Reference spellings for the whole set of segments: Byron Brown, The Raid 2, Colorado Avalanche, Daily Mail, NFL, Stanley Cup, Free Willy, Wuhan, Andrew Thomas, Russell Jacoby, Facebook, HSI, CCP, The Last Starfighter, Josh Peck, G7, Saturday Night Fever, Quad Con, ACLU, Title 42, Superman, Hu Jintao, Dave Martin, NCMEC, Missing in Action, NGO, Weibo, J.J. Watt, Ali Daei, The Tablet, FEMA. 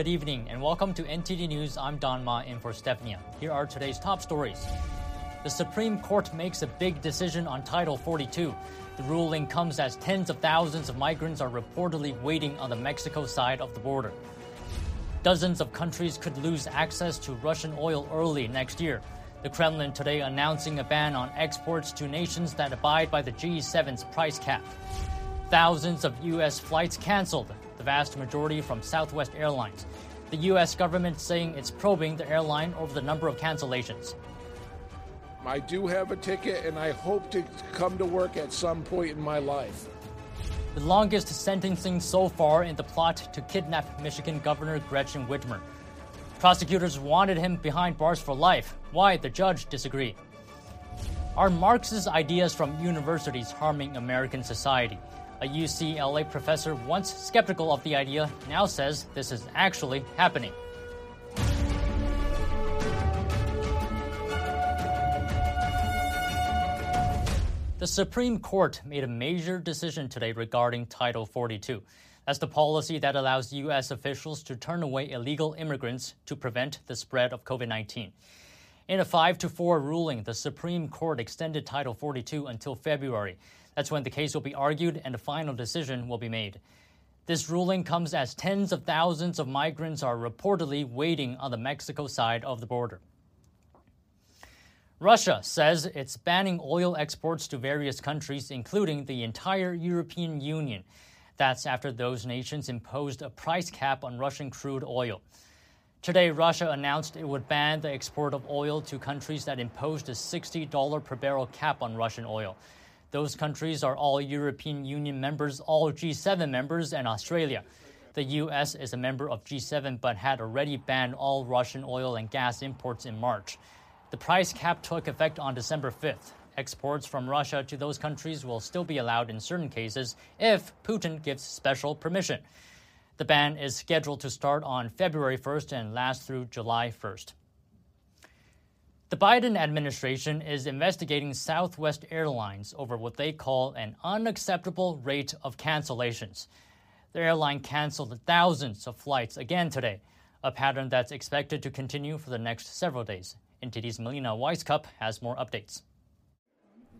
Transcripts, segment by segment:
Good evening and welcome to NTD News. I'm Don Ma in for Stephania. Here are today's top stories. The Supreme Court makes a big decision on Title 42. The ruling comes as tens of thousands of migrants are reportedly waiting on the Mexico side of the border. Dozens of countries could lose access to Russian oil early next year. The Kremlin today announcing a ban on exports to nations that abide by the G7's price cap. Thousands of U.S. flights canceled, the vast majority from Southwest Airlines. The U.S. government saying it's probing the airline over the number of cancellations. I do have a ticket, and I hope to come to work at some point in my life. The longest sentencing so far in the plot to kidnap Michigan Governor Gretchen Whitmer. Prosecutors wanted him behind bars for life. Why? The judge disagreed. Are Marx's ideas from universities harming American society? A UCLA professor once skeptical of the idea now says this is actually happening. The Supreme Court made a major decision today regarding Title 42. That's the policy that allows U.S. officials to turn away illegal immigrants to prevent the spread of COVID-19. In a 5-4 ruling, the Supreme Court extended Title 42 until February. That's when the case will be argued and a final decision will be made. This ruling comes as tens of thousands of migrants are reportedly waiting on the Mexico side of the border. Russia says it's banning oil exports to various countries, including the entire European Union. That's after those nations imposed a price cap on Russian crude oil. Today, Russia announced it would ban the export of oil to countries that imposed a $60 per barrel cap on Russian oil. Those countries are all European Union members, all G7 members, and Australia. The U.S. is a member of G7 but had already banned all Russian oil and gas imports in March. The price cap took effect on December 5th. Exports from Russia to those countries will still be allowed in certain cases if Putin gives special permission. The ban is scheduled to start on February 1st and last through July 1st. The Biden administration is investigating Southwest Airlines over what they call an unacceptable rate of cancellations. The airline canceled thousands of flights again today, a pattern that's expected to continue for the next several days. NTD's Melina Weiskopf has more updates.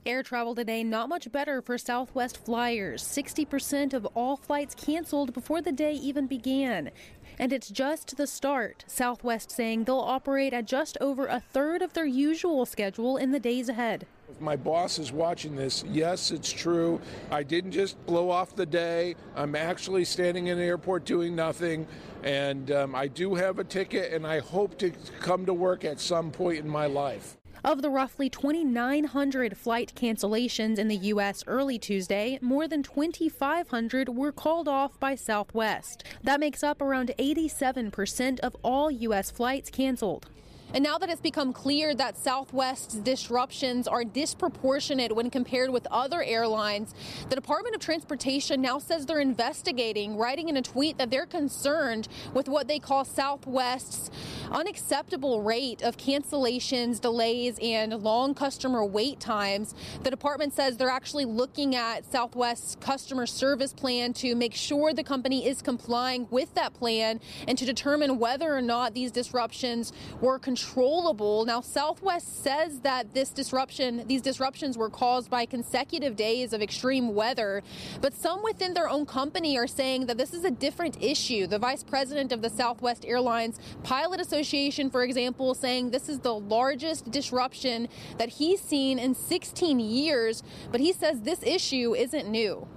Air travel today not much better for Southwest flyers. 60% of all flights canceled before the day even began. And it's just the start. Southwest saying they'll operate at just over a third of their usual schedule in the days ahead. If my boss is watching this, yes, it's true. I didn't just blow off the day. I'm actually standing in the airport doing nothing. And I do have a ticket, and I hope to come to work at some point in my life. Of the roughly 2,900 flight cancellations in the U.S. early Tuesday, more than 2,500 were called off by Southwest. That makes up around 87% of all U.S. flights canceled. And now that it's become clear that Southwest's disruptions are disproportionate when compared with other airlines, the Department of Transportation now says they're investigating, writing in a tweet that they're concerned with what they call Southwest's unacceptable rate of cancellations, delays, and long customer wait times. The department says they're actually looking at Southwest's customer service plan to make sure the company is complying with that plan and to determine whether or not these disruptions were controllable. Now, Southwest says that these disruptions were caused by consecutive days of extreme weather, but some within their own company are saying that this is a different issue. The vice president of the Southwest Airlines Pilot Association, for example, saying this is the largest disruption that he's seen in 16 years, but he says this issue isn't new.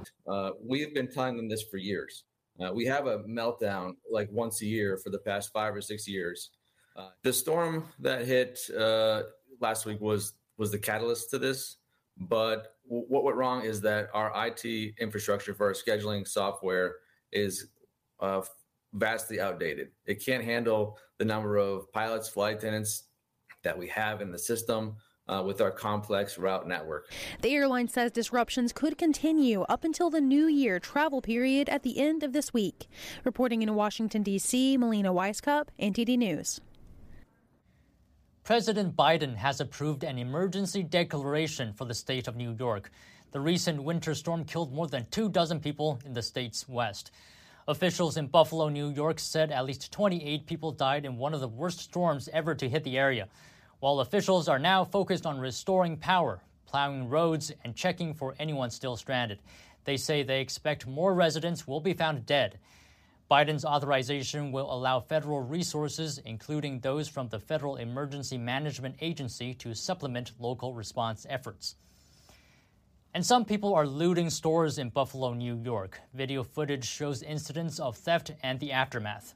We've been telling them this for years. We have a meltdown like once a year for the past 5 or 6 years. The storm that hit last week was the catalyst to this. But what went wrong is that our IT infrastructure for our scheduling software is vastly outdated. It can't handle the number of pilots, flight attendants that we have in the system. With our complex route network. The airline says disruptions could continue up until the New Year travel period at the end of this week. Reporting in Washington, D.C., Melina Weiskopf, NTD News. President Biden has approved an emergency declaration for the state of New York. The recent winter storm killed more than 24 people in the state's west. Officials in Buffalo, New York said at least 28 people died in one of the worst storms ever to hit the area, while officials are now focused on restoring power, plowing roads, and checking for anyone still stranded. They say they expect more residents will be found dead. Biden's authorization will allow federal resources, including those from the Federal Emergency Management Agency, to supplement local response efforts. And some people are looting stores in Buffalo, New York. Video footage shows incidents of theft and the aftermath.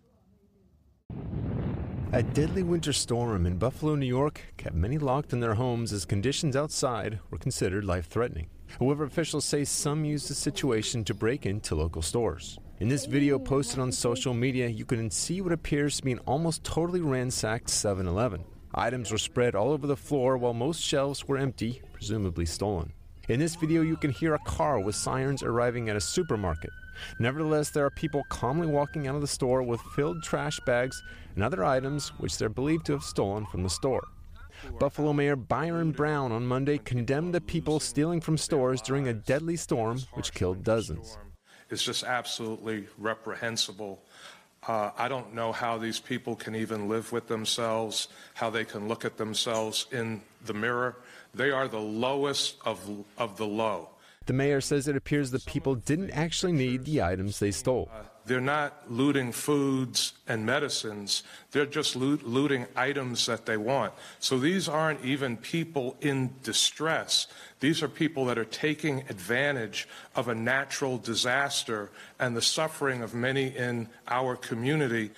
A deadly winter storm in Buffalo, New York, kept many locked in their homes as conditions outside were considered life-threatening. However, officials say some used the situation to break into local stores. In this video posted on social media, you can see what appears to be an almost totally ransacked 7-Eleven. Items were spread all over the floor while most shelves were empty, presumably stolen. In this video, you can hear a car with sirens arriving at a supermarket. Nevertheless, there are people calmly walking out of the store with filled trash bags and other items which they're believed to have stolen from the store. Buffalo Mayor Byron Brown on Monday condemned the people stealing from stores during a deadly storm which killed dozens. It's just absolutely reprehensible. I don't know how these people can even live with themselves, how they can look at themselves in the mirror. They are the lowest of the low. The mayor says it appears the people didn't actually need the items they stole. They're not looting foods and medicines. They're just looting items that they want. So these aren't even people in distress. These are people that are taking advantage of a natural disaster and the suffering of many in our community.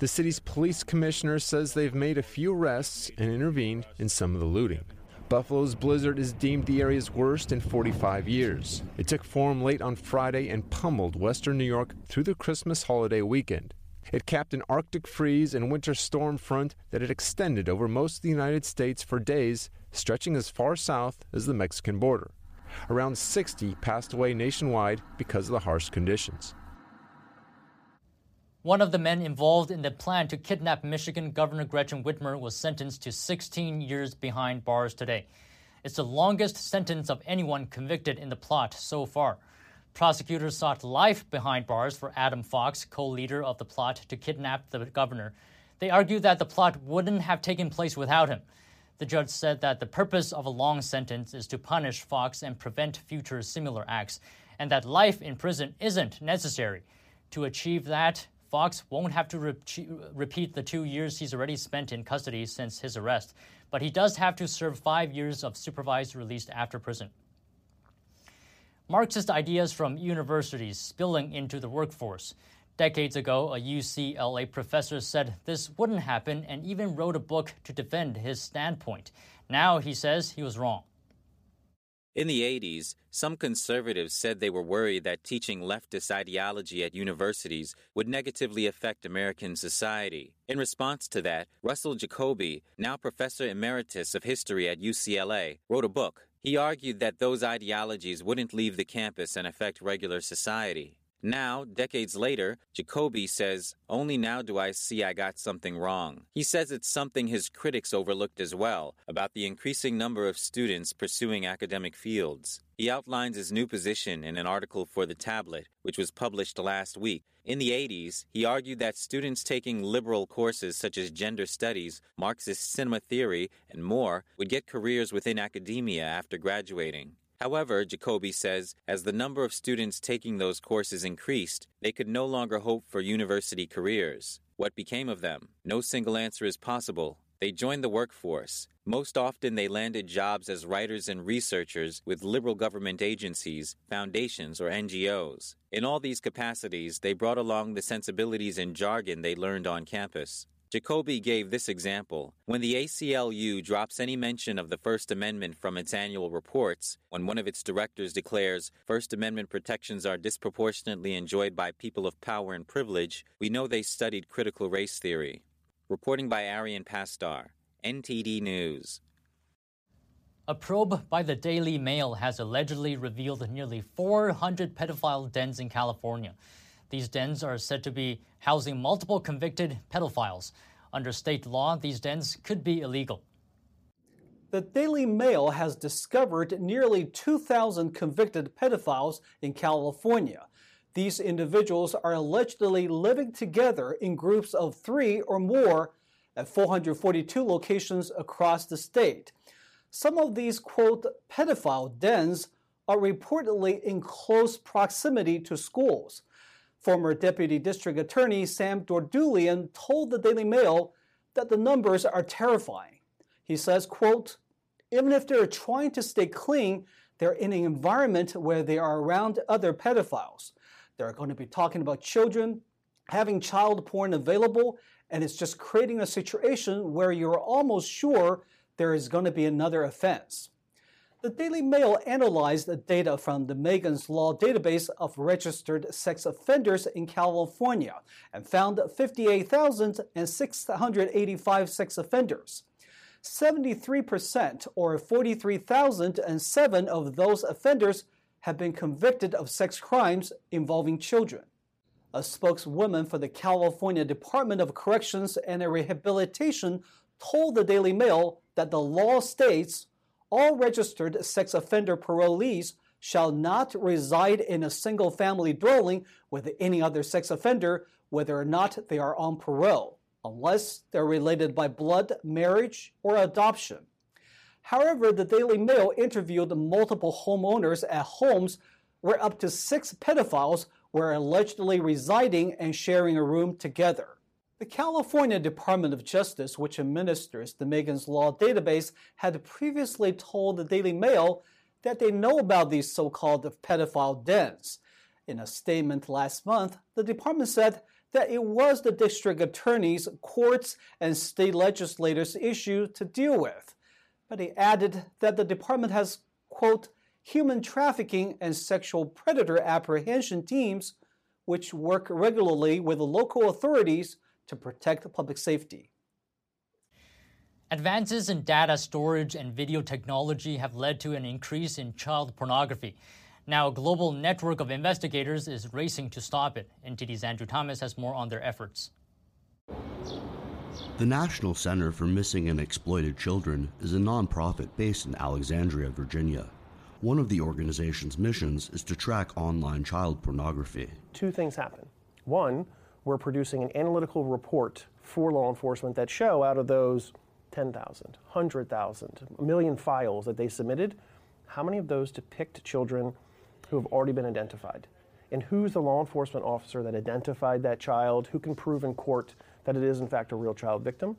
The city's police commissioner says they've made a few arrests and intervened in some of the looting. Buffalo's blizzard is deemed the area's worst in 45 years. It took form late on Friday and pummeled western New York through the Christmas holiday weekend. It capped an Arctic freeze and winter storm front that had extended over most of the United States for days, stretching as far south as the Mexican border. Around 60 passed away nationwide because of the harsh conditions. One of the men involved in the plan to kidnap Michigan Governor Gretchen Whitmer was sentenced to 16 years behind bars today. It's the longest sentence of anyone convicted in the plot so far. Prosecutors sought life behind bars for Adam Fox, co-leader of the plot to kidnap the governor. They argued that the plot wouldn't have taken place without him. The judge said that the purpose of a long sentence is to punish Fox and prevent future similar acts, and that life in prison isn't necessary. To achieve that, Fox won't have to repeat the 2 years he's already spent in custody since his arrest, but he does have to serve 5 years of supervised release after prison. Marxist ideas from universities spilling into the workforce. Decades ago, a UCLA professor said this wouldn't happen and even wrote a book to defend his standpoint. Now he says he was wrong. In the 80s, some conservatives said they were worried that teaching leftist ideology at universities would negatively affect American society. In response to that, Russell Jacoby, now professor emeritus of history at UCLA, wrote a book. He argued that those ideologies wouldn't leave the campus and affect regular society. Now, decades later, Jacoby says, "Only now do I see I got something wrong." He says it's something his critics overlooked as well, about the increasing number of students pursuing academic fields. He outlines his new position in an article for The Tablet, which was published last week. In the 80s, he argued that students taking liberal courses such as gender studies, Marxist cinema theory, and more would get careers within academia after graduating. However, Jacoby says, as the number of students taking those courses increased, they could no longer hope for university careers. What became of them? No single answer is possible. They joined the workforce. Most often, they landed jobs as writers and researchers with liberal government agencies, foundations, or NGOs. In all these capacities, they brought along the sensibilities and jargon they learned on campus. Jacoby gave this example. When the ACLU drops any mention of the First Amendment from its annual reports, when one of its directors declares First Amendment protections are disproportionately enjoyed by people of power and privilege, we know they studied critical race theory. Reporting by Arian Pastar, NTD News. A probe by the Daily Mail has allegedly revealed nearly 400 pedophile dens in California. These dens are said to be housing multiple convicted pedophiles. Under state law, these dens could be illegal. The Daily Mail has discovered nearly 2,000 convicted pedophiles in California. These individuals are allegedly living together in groups of 3 or more at 442 locations across the state. Some of these, quote, pedophile dens are reportedly in close proximity to schools. Former Deputy District Attorney Sam Dordulian told the Daily Mail that the numbers are terrifying. He says, quote, even if they're trying to stay clean, they're in an environment where they are around other pedophiles. They're going to be talking about children, having child porn available, and it's just creating a situation where you're almost sure there is going to be another offense. The Daily Mail analyzed the data from the Megan's Law database of registered sex offenders in California and found 58,685 sex offenders. 73% or 43,007 of those offenders have been convicted of sex crimes involving children. A spokeswoman for the California Department of Corrections and Rehabilitation told the Daily Mail that the law states all registered sex offender parolees shall not reside in a single-family dwelling with any other sex offender, whether or not they are on parole, unless they're related by blood, marriage, or adoption. However, the Daily Mail interviewed multiple homeowners at homes where up to 6 pedophiles were allegedly residing and sharing a room together. The California Department of Justice, which administers the Megan's Law database, had previously told the Daily Mail that they know about these so-called pedophile dens. In a statement last month, the department said that it was the district attorneys, courts, and state legislators' issue to deal with. But he added that the department has, quote, human trafficking and sexual predator apprehension teams, which work regularly with local authorities to protect public safety. Advances in data storage and video technology have led to an increase in child pornography. Now, a global network of investigators is racing to stop it. NTD's Andrew Thomas has more on their efforts. The National Center for Missing and Exploited Children is a nonprofit based in Alexandria, Virginia. One of the organization's missions is to track online child pornography. 2 things happen. 1, we're producing an analytical report for law enforcement that show out of those 10,000, 100,000, a million files that they submitted, how many of those depict children who have already been identified? And who's the law enforcement officer that identified that child? Who can prove in court that it is in fact a real child victim?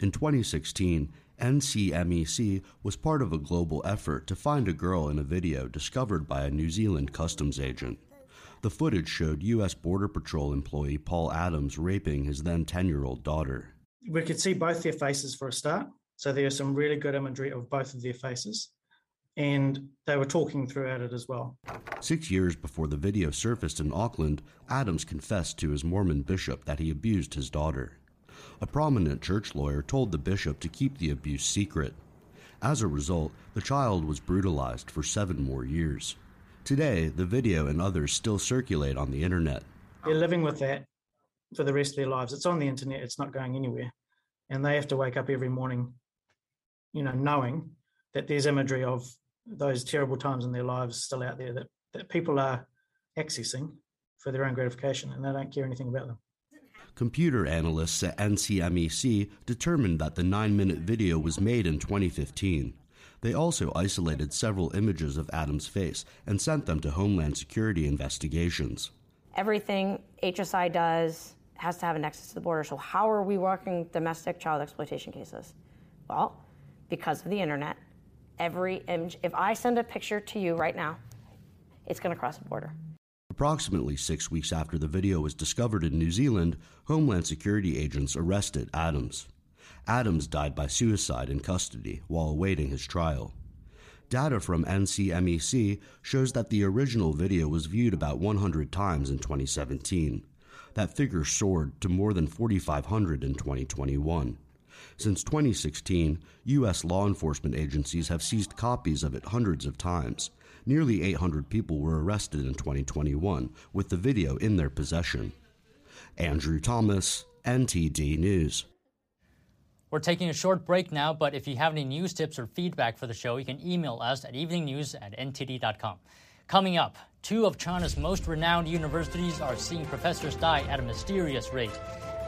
In 2016, NCMEC was part of a global effort to find a girl in a video discovered by a New Zealand customs agent. The footage showed U.S. Border Patrol employee Paul Adams raping his then 10-year-old daughter. We could see both their faces for a start, so there's some really good imagery of both of their faces. And they were talking throughout it as well. 6 years before the video surfaced in Auckland, Adams confessed to his Mormon bishop that he abused his daughter. A prominent church lawyer told the bishop to keep the abuse secret. As a result, the child was brutalized for 7 more years. Today, the video and others still circulate on the internet. They're living with that for the rest of their lives. It's on the internet, it's not going anywhere. And they have to wake up every morning, knowing that there's imagery of those terrible times in their lives still out there that people are accessing for their own gratification, and they don't care anything about them. Computer analysts at NCMEC determined that the 9-minute video was made in 2015. They also isolated several images of Adam's face and sent them to Homeland Security investigations. Everything HSI does has to have a nexus to the border, so how are we working domestic child exploitation cases? Well, because of the internet. Every image, if I send a picture to you right now, it's going to cross the border. Approximately 6 weeks after the video was discovered in New Zealand, Homeland Security agents arrested Adams. Adams died by suicide in custody while awaiting his trial. Data from NCMEC shows that the original video was viewed about 100 times in 2017. That figure soared to more than 4,500 in 2021. Since 2016, U.S. law enforcement agencies have seized copies of it hundreds of times. Nearly 800 people were arrested in 2021 with the video in their possession. Andrew Thomas, NTD News. We're taking a short break now, but if you have any news tips or feedback for the show, you can email us at eveningnews@ntd.com. Coming up, two of China's most renowned universities are seeing professors die at a mysterious rate.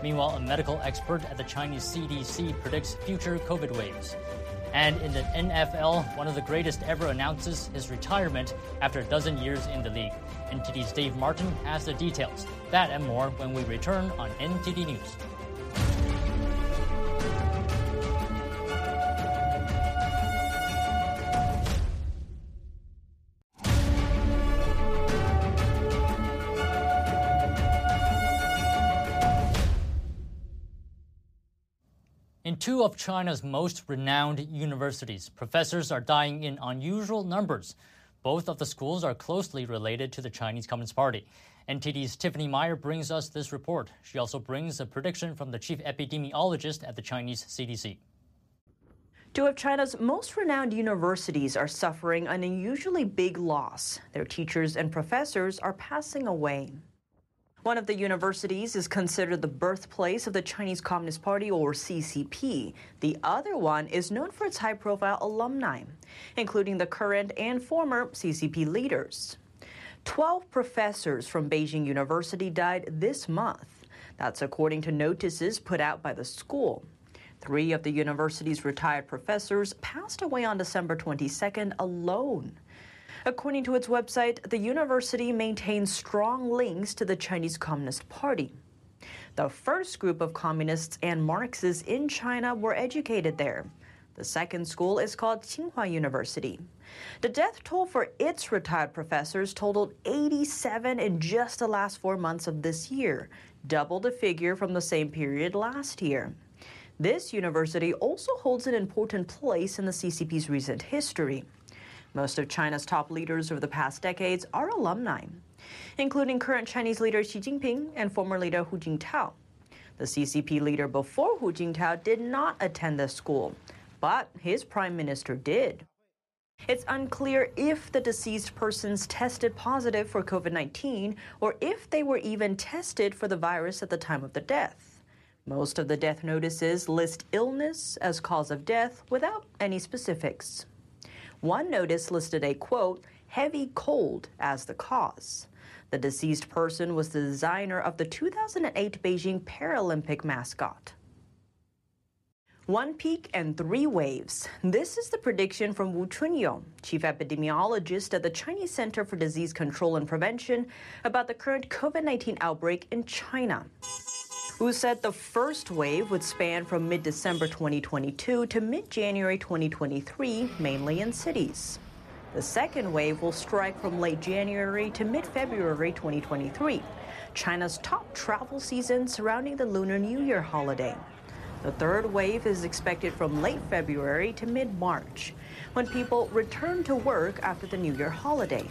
Meanwhile, a medical expert at the Chinese CDC predicts future COVID waves. And in the NFL, one of the greatest ever announces his retirement after a dozen years in the league. NTD's Dave Martin has the details. That and more when we return on NTD News. In two of China's most renowned universities, professors are dying in unusual numbers. Both of the schools are closely related to the Chinese Communist Party. NTD's Tiffany Meyer brings us this report. She also brings a prediction from the chief epidemiologist at the Chinese CDC. Two of China's most renowned universities are suffering an unusually big loss. Their teachers and professors are passing away. One of the universities is considered the birthplace of the Chinese Communist Party, or CCP. The other one is known for its high-profile alumni, including the current and former CCP leaders. 12 professors from Beijing University died this month. That's according to notices put out by the school. Three of the university's retired professors passed away on December 22nd alone. According to its website, the university maintains strong links to the Chinese Communist Party. The first group of communists and Marxists in China were educated there. The second school is called Tsinghua University. The death toll for its retired professors totaled 87 in just the last 4 months of this year, double the figure from the same period last year. This university also holds an important place in the CCP's recent history. Most of China's top leaders over the past decades are alumni, including current Chinese leader Xi Jinping and former leader Hu Jintao. The CCP leader before Hu Jintao did not attend the school, but his prime minister did. It's unclear if the deceased persons tested positive for COVID-19 or if they were even tested for the virus at the time of the death. Most of the death notices list illness as cause of death without any specifics. One notice listed a, quote, heavy cold as the cause. The deceased person was the designer of the 2008 Beijing Paralympic mascot. One peak and three waves. This is the prediction from Wu Chunyong, chief epidemiologist at the Chinese Center for Disease Control and Prevention, about the current COVID-19 outbreak in China. Wu said the first wave would span from mid-December 2022 to mid-January 2023, mainly in cities. The second wave will strike from late January to mid-February 2023, China's top travel season surrounding the Lunar New Year holiday. The third wave is expected from late February to mid-March, when people return to work after the New Year holiday.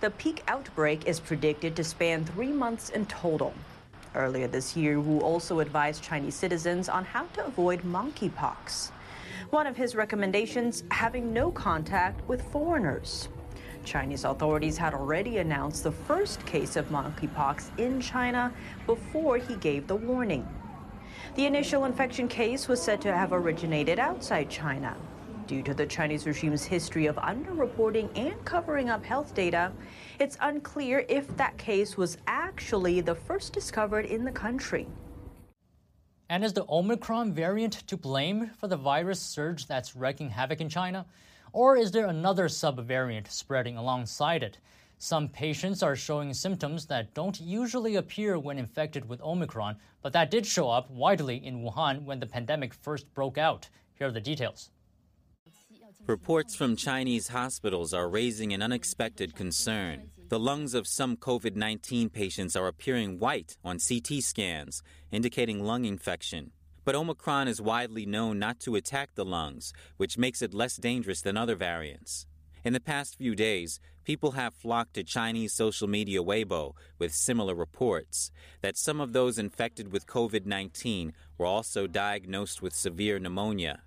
The peak outbreak is predicted to span 3 months in total. Earlier this year, Wu also advised Chinese citizens on how to avoid monkeypox. One of his recommendations, having no contact with foreigners. Chinese authorities had already announced the first case of monkeypox in China before he gave the warning. The initial infection case was said to have originated outside China. Due to the Chinese regime's history of underreporting and covering up health data, it's unclear if that case was actually the first discovered in the country. And is the Omicron variant to blame for the virus surge that's wreaking havoc in China? Or is there another sub-variant spreading alongside it? Some patients are showing symptoms that don't usually appear when infected with Omicron, but that did show up widely in Wuhan when the pandemic first broke out. Here are the details. Reports from Chinese hospitals are raising an unexpected concern. The lungs of some COVID-19 patients are appearing white on CT scans, indicating lung infection. But Omicron is widely known not to attack the lungs, which makes it less dangerous than other variants. In the past few days, people have flocked to Chinese social media Weibo with similar reports that some of those infected with COVID-19 were also diagnosed with severe pneumonia.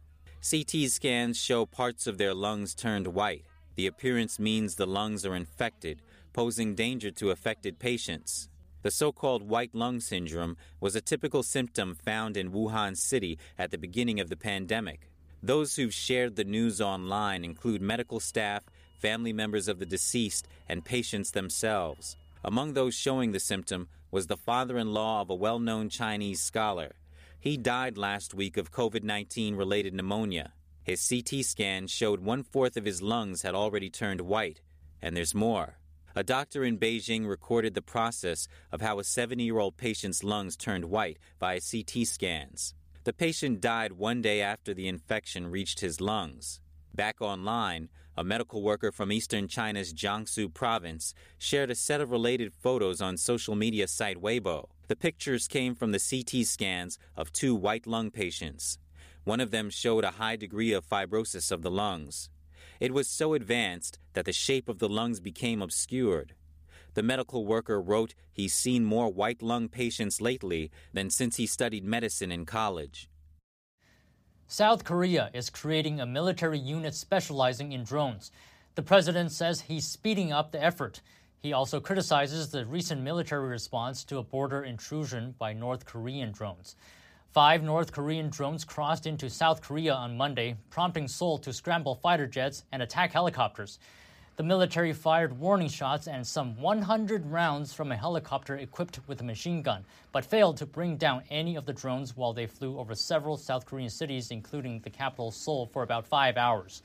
CT scans show parts of their lungs turned white. The appearance means the lungs are infected, posing danger to affected patients. The so-called white lung syndrome was a typical symptom found in Wuhan City at the beginning of the pandemic. Those who've shared the news online include medical staff, family members of the deceased, and patients themselves. Among those showing the symptom was the father-in-law of a well-known Chinese scholar. He died last week of COVID-19-related pneumonia. His CT scan showed one-fourth of his lungs had already turned white, and there's more. A doctor in Beijing recorded the process of how a 70-year-old patient's lungs turned white via CT scans. The patient died one day after the infection reached his lungs. Back online, a medical worker from eastern China's Jiangsu province shared a set of related photos on social media site Weibo. The pictures came from the CT scans of two white lung patients. One of them showed a high degree of fibrosis of the lungs. It was so advanced that the shape of the lungs became obscured. The medical worker wrote he's seen more white lung patients lately than since he studied medicine in college. South Korea is creating a military unit specializing in drones. The president says he's speeding up the effort. He also criticizes the recent military response to a border intrusion by North Korean drones. 5 North Korean drones crossed into South Korea on Monday, prompting Seoul to scramble fighter jets and attack helicopters. The military fired warning shots and some 100 rounds from a helicopter equipped with a machine gun, but failed to bring down any of the drones while they flew over several South Korean cities, including the capital Seoul, for about 5 hours.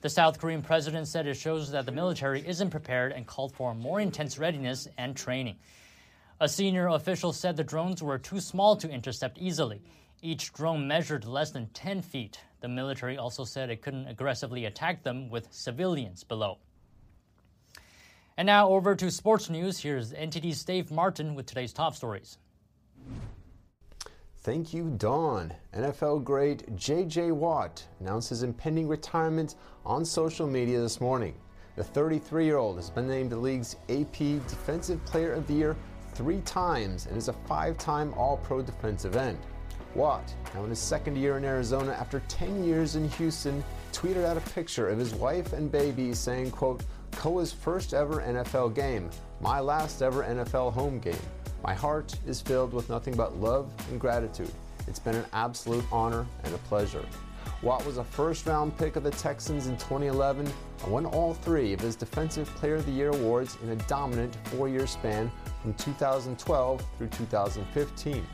The South Korean president said it shows that the military isn't prepared and called for more intense readiness and training. A senior official said the drones were too small to intercept easily. Each drone measured less than 10 feet. The military also said it couldn't aggressively attack them with civilians below. And now over to sports news. Here's NTD's Dave Martin with today's top stories. Thank you, Dawn. NFL great J.J. Watt announced his impending retirement on social media this morning. The 33-year-old has been named the league's AP Defensive Player of the Year 3 times and is a 5-time All-Pro defensive end. Watt, now in his second year in Arizona after 10 years in Houston, tweeted out a picture of his wife and baby saying, quote, "Koa's first ever NFL game, my last ever NFL home game. My heart is filled with nothing but love and gratitude. It's been an absolute honor and a pleasure." Watt was a first-round pick of the Texans in 2011 and won all 3 of his Defensive Player of the Year awards in a dominant 4-year span from 2012 through 2015.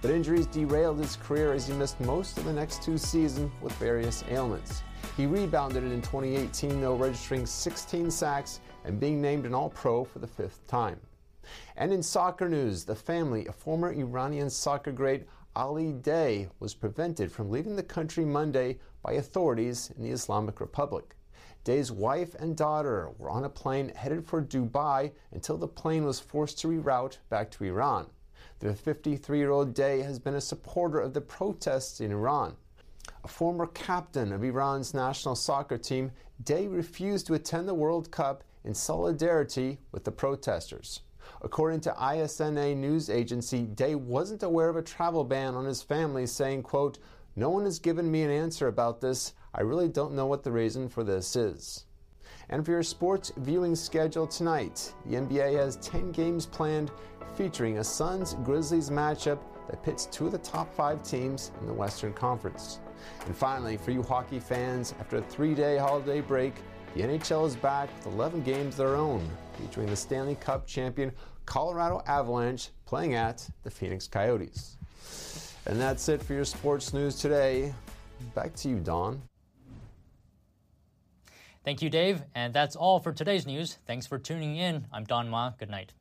But injuries derailed his career as he missed most of the next 2 seasons with various ailments. He rebounded it in 2018, though, registering 16 sacks and being named an All-Pro for the 5th time. And in soccer news, the family of former Iranian soccer great Ali Daei was prevented from leaving the country Monday by authorities in the Islamic Republic. Daei's wife and daughter were on a plane headed for Dubai until the plane was forced to reroute back to Iran. The 53-year-old Daei has been a supporter of the protests in Iran. A former captain of Iran's national soccer team, Daei refused to attend the World Cup in solidarity with the protesters. According to ISNA news agency, Daei wasn't aware of a travel ban on his family, saying, quote, "No one has given me an answer about this. I really don't know what the reason for this is." And for your sports viewing schedule tonight, the NBA has 10 games planned featuring a Suns-Grizzlies matchup that pits 2 of the top 5 teams in the Western Conference. And finally, for you hockey fans, after a 3-day holiday break, the NHL is back with 11 games of their own, featuring the Stanley Cup champion Colorado Avalanche playing at the Phoenix Coyotes. And that's it for your sports news today. Back to you, Dawn. Thank you, Dave. And that's all for today's news. Thanks for tuning in. I'm Don Ma. Good night.